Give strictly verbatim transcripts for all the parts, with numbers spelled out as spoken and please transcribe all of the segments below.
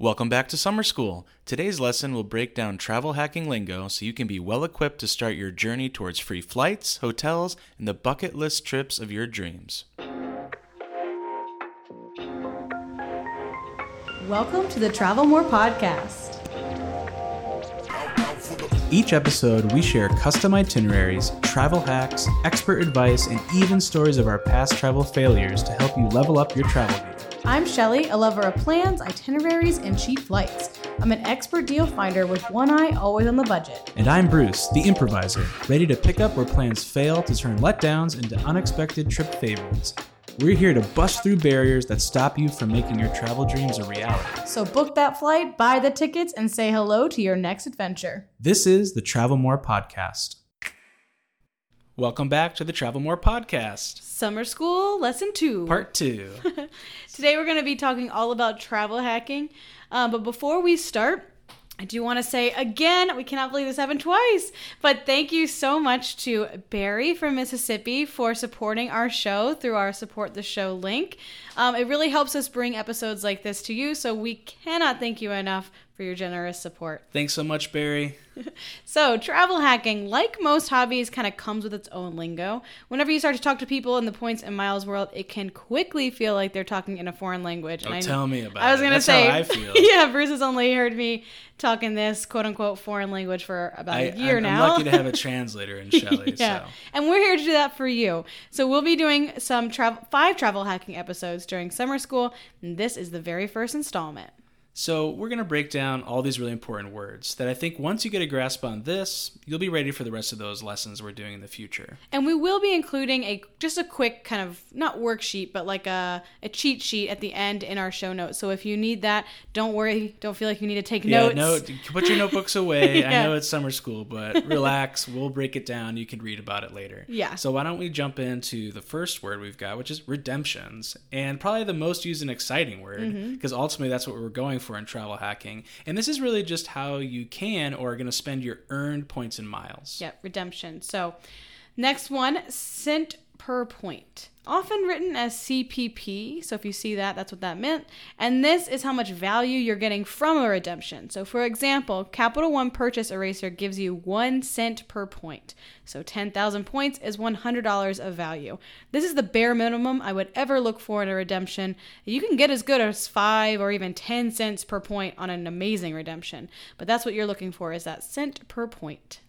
Welcome back to Summer School. Today's lesson will break down travel hacking lingo so you can be well equipped to start your journey towards free flights, hotels, and the bucket list trips of your dreams. Welcome to the Travel More Podcast. Each episode, we share custom itineraries, travel hacks, expert advice, and even stories of our past travel failures to help you level up your travel game. I'm Shelly, a lover of plans, itineraries, and cheap flights. I'm an expert deal finder with one eye always on the budget. And I'm Bruce, the improviser, ready to pick up where plans fail to turn letdowns into unexpected trip favorites. We're here to bust through barriers that stop you from making your travel dreams a reality. So book that flight, buy the tickets, and say hello to your next adventure. This is the Travel More Podcast. Welcome back to the Travel More Podcast. Summer School Lesson two. Part two. Today we're going to be talking all about travel hacking. Uh, but before we start, I do want to say again, we cannot believe this happened twice, but thank you so much to Barry from Mississippi for supporting our show through our Support the Show link. Um, it really helps us bring episodes like this to you, so we cannot thank you enough for your generous support. Thanks so much, Barry. So travel hacking, like most hobbies, kind of comes with its own lingo. Whenever you start to talk to people in the points and miles world, it can quickly feel like they're talking in a foreign language. Oh, and I tell know, me about I was going to say, how I feel. Yeah, Bruce has only heard me talking this quote unquote foreign language for about I, a year I'm, now. I'm lucky to have a translator in Shelly. Yeah. So. And we're here to do that for you. So we'll be doing some travel, five travel hacking episodes during summer school. And this is the very first installment. So we're going to break down all these really important words that I think once you get a grasp on this, you'll be ready for the rest of those lessons we're doing in the future. And we will be including a just a quick kind of, not worksheet, but like a, a cheat sheet at the end in our show notes. So if you need that, don't worry. Don't feel like you need to take yeah, notes. No, put your notebooks away. Yeah. I know it's summer school, but relax. We'll break it down. You can read about it later. Yeah. So why don't we jump into the first word we've got, which is redemptions. And probably the most used and exciting word, because mm-hmm. ultimately that's what we're going for. For in travel hacking. And this is really just how you can or are going to spend your earned points and miles. Yep, redemption. So next one, cent per point. Often written as C P P. So if you see that, that's what that meant. And this is how much value you're getting from a redemption. So for example, Capital One Purchase Eraser gives you one cent per point. So ten thousand points is one hundred dollars of value. This is the bare minimum I would ever look for in a redemption. You can get as good as five or even ten cents per point on an amazing redemption. But that's what you're looking for, is that cent per point.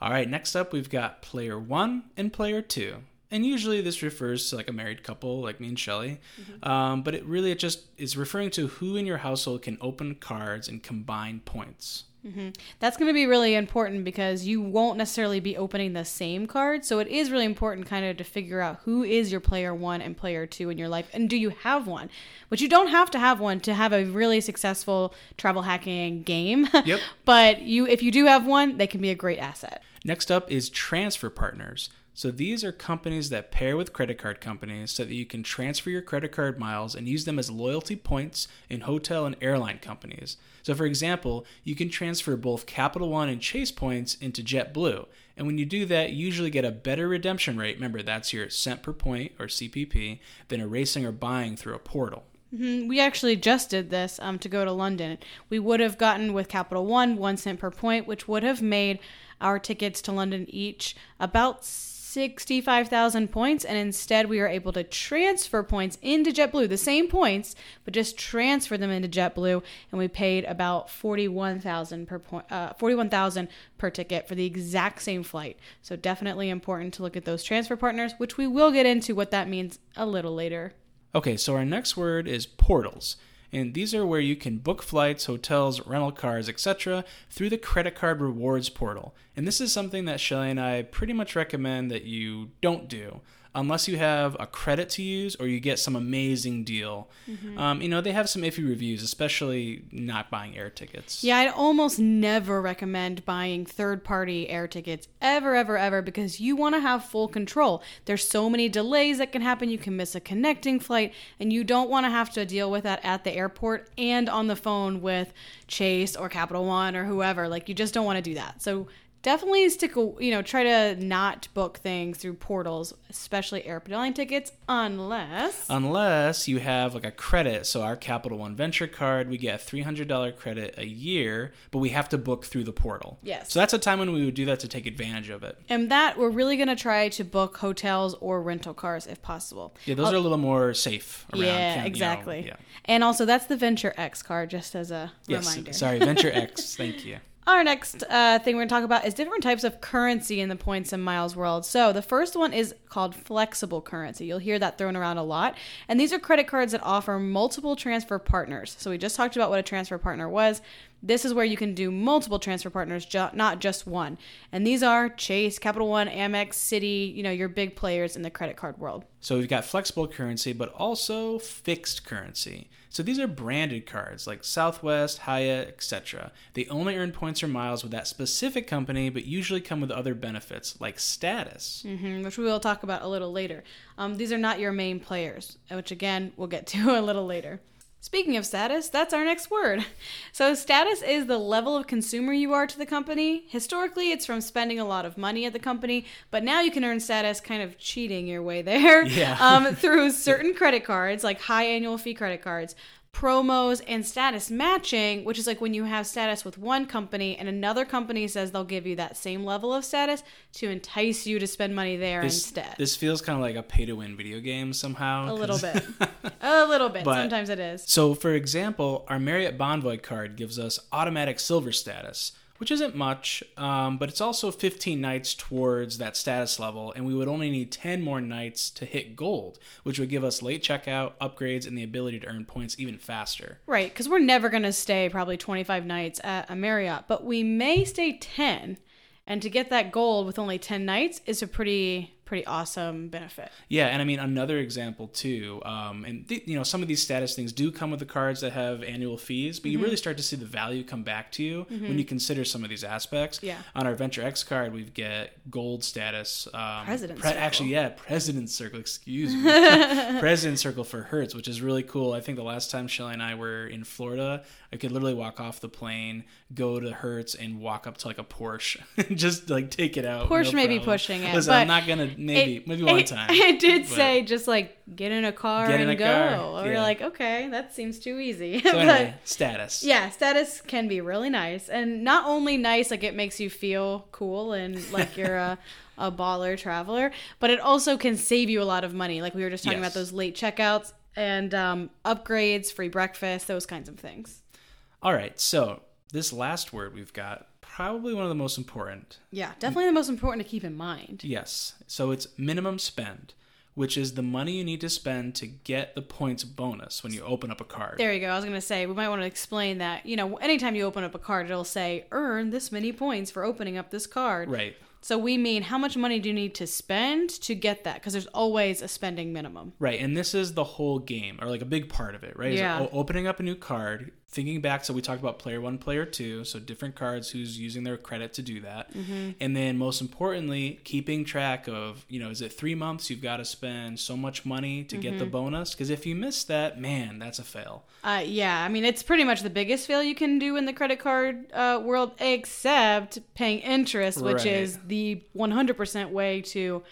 All right, next up we've got player one and player two. And usually this refers to like a married couple like me and Shelly, mm-hmm. um, but it really it just is referring to who in your household can open cards and combine points. Mm-hmm. That's going to be really important because you won't necessarily be opening the same card. So it is really important kind of to figure out who is your player one and player two in your life. And do you have one? But you don't have to have one to have a really successful travel hacking game. Yep. But you, if you do have one, they can be a great asset. Next up is transfer partners. So these are companies that pair with credit card companies so that you can transfer your credit card miles and use them as loyalty points in hotel and airline companies. So for example, you can transfer both Capital One and Chase points into JetBlue. And when you do that, you usually get a better redemption rate. Remember, that's your cent per point or C P P than erasing or buying through a portal. Mm-hmm. We actually just did this um, to go to London. We would have gotten with Capital One, one cent per point, which would have made our tickets to London each about sixty-five thousand points, and instead we were able to transfer points into JetBlue, the same points, but just transfer them into JetBlue, and we paid about forty-one thousand per point, uh, forty-one thousand per ticket for the exact same flight. So definitely important to look at those transfer partners, which we will get into what that means a little later. Okay, so our next word is portals. And these are where you can book flights, hotels, rental cars, et cetera through the credit card rewards portal. And this is something that Shelly and I pretty much recommend that you don't do unless you have a credit to use or you get some amazing deal. Mm-hmm. Um, you know, they have some iffy reviews, especially not buying air tickets. Yeah, I'd almost never recommend buying third-party air tickets ever, ever, ever, because you want to have full control. There's so many delays that can happen. You can miss a connecting flight, and you don't want to have to deal with that at the airport and on the phone with Chase or Capital One or whoever. Like, you just don't want to do that. So definitely stick, you know, try to not book things through portals, especially airplane tickets, unless... Unless you have like a credit. So our Capital One Venture card, we get a three hundred dollars credit a year, but we have to book through the portal. Yes. So that's a time when we would do that to take advantage of it. And that, we're really going to try to book hotels or rental cars if possible. Yeah, those oh, are a little more safe around. Yeah, Canada, exactly. You know, yeah. And also, that's the Venture X card, just as a yes, reminder. Sorry, Venture X. Thank you. Our next uh, thing we're going to talk about is different types of currency in the points and miles world. So the first one is called flexible currency. You'll hear that thrown around a lot. And these are credit cards that offer multiple transfer partners. So we just talked about what a transfer partner was. This is where you can do multiple transfer partners, ju- not just one. And these are Chase, Capital One, Amex, Citi, you know, your big players in the credit card world. So we've got flexible currency, but also fixed currency. So these are branded cards like Southwest, Hyatt, et cetera. They only earn points or miles with that specific company, but usually come with other benefits like status. Mm-hmm, which we will talk about a little later. Um, these are not your main players, which again, we'll get to a little later. Speaking of status, that's our next word. So status is the level of consumer you are to the company. Historically, it's from spending a lot of money at the company, but now you can earn status kind of cheating your way there yeah. um, through certain credit cards, like high annual fee credit cards, promos, and status matching, which is like when you have status with one company and another company says they'll give you that same level of status to entice you to spend money there this, instead. This feels kind of like a pay-to-win video game somehow. A little bit. A little bit. But, sometimes it is. So, for example, our Marriott Bonvoy card gives us automatic silver status, which isn't much, um, but it's also fifteen nights towards that status level, and we would only need ten more nights to hit gold, which would give us late checkout, upgrades, and the ability to earn points even faster. Right, because we're never going to stay probably twenty-five nights at a Marriott, but we may stay ten, and to get that gold with only ten nights is a pretty... pretty awesome benefit. Yeah, and I mean, another example too, um, and th- you know, some of these status things do come with the cards that have annual fees, but mm-hmm. you really start to see the value come back to you mm-hmm. when you consider some of these aspects. Yeah. On our Venture X card, we get gold status. Um, President's pre- Circle. Actually, yeah, President's Circle, excuse me. President's Circle for Hertz, which is really cool. I think the last time Shelly and I were in Florida, I could literally walk off the plane, go to Hertz, and walk up to like a Porsche and just like take it out. Porsche no may problem. Be pushing it. Listen, but- I'm not going to Maybe, it, maybe one it, time. I did but say just like get in a car in and a go. Car. We're yeah. like, okay, that seems too easy. So anyway, status. Yeah, status can be really nice, and not only nice, like it makes you feel cool and like you're a, a baller traveler, but it also can save you a lot of money. Like we were just talking yes. about those late checkouts and um, upgrades, free breakfast, those kinds of things. All right, so this last word we've got. Probably one of the most important. Yeah, definitely the most important to keep in mind. Yes. So it's minimum spend, which is the money you need to spend to get the points bonus when you open up a card. There you go. I was going to say, we might want to explain that, you know, anytime you open up a card, it'll say, earn this many points for opening up this card. Right. So we mean how much money do you need to spend to get that? Because there's always a spending minimum. Right. And this is the whole game, or like a big part of it, right? Yeah. Is opening up a new card, thinking back. So we talked about player one, player two. So different cards, who's using their credit to do that. Mm-hmm. And then most importantly, keeping track of, you know, is it three months? You've got to spend so much money to mm-hmm. get the bonus. Because if you miss that, man, that's a fail. Uh, yeah. I mean, it's pretty much the biggest fail you can do in the credit card uh, world, except paying interest, which right. is... the one hundred percent way to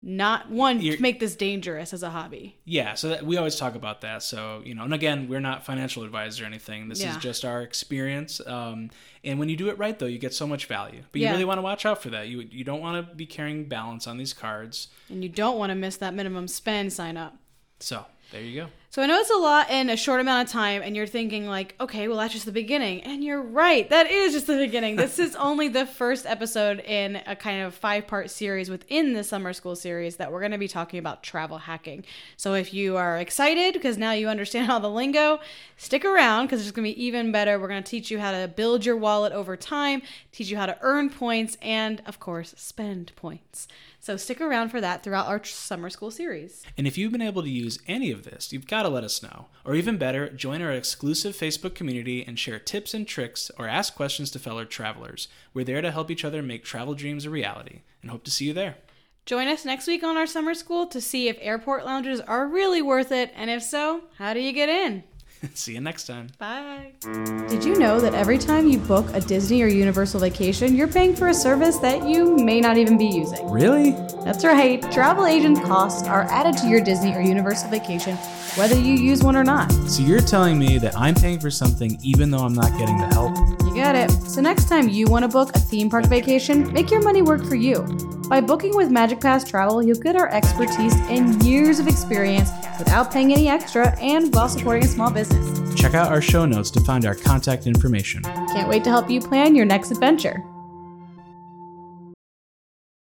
not one You're, to make this dangerous as a hobby. Yeah, so that, we always talk about that. So, you know, and again, we're not financial advisors or anything. This yeah. is just our experience. Um, and when you do it right, though, you get so much value. But yeah. you really want to watch out for that. You you don't want to be carrying balance on these cards. And you don't want to miss that minimum spend sign up. So, there you go. So I know it's a lot in a short amount of time, and you're thinking like, okay, well, that's just the beginning. And you're right. That is just the beginning. This is only the first episode in a kind of five-part series within the Summer School series that we're going to be talking about travel hacking. So if you are excited because now you understand all the lingo, stick around because it's going to be even better. We're going to teach you how to build your wallet over time, teach you how to earn points, and, of course, spend points. So stick around for that throughout our Summer School series. And if you've been able to use any of this, you've got to let us know. Or even better, join our exclusive Facebook community and share tips and tricks or ask questions to fellow travelers. We're there to help each other make travel dreams a reality and hope to see you there. Join us next week on our Summer School to see if airport lounges are really worth it, and if so, how do you get in? See you next time. Bye. Did you know that every time you book a Disney or Universal vacation, you're paying for a service that you may not even be using? Really? That's right. Travel agent costs are added to your Disney or Universal vacation, whether you use one or not. So you're telling me that I'm paying for something even though I'm not getting the help? You got it. So next time you want to book a theme park vacation, make your money work for you. By booking with Magic Pass Travel, you'll get our expertise and years of experience without paying any extra and while supporting a small business. Check out our show notes to find our contact information. Can't wait to help you plan your next adventure.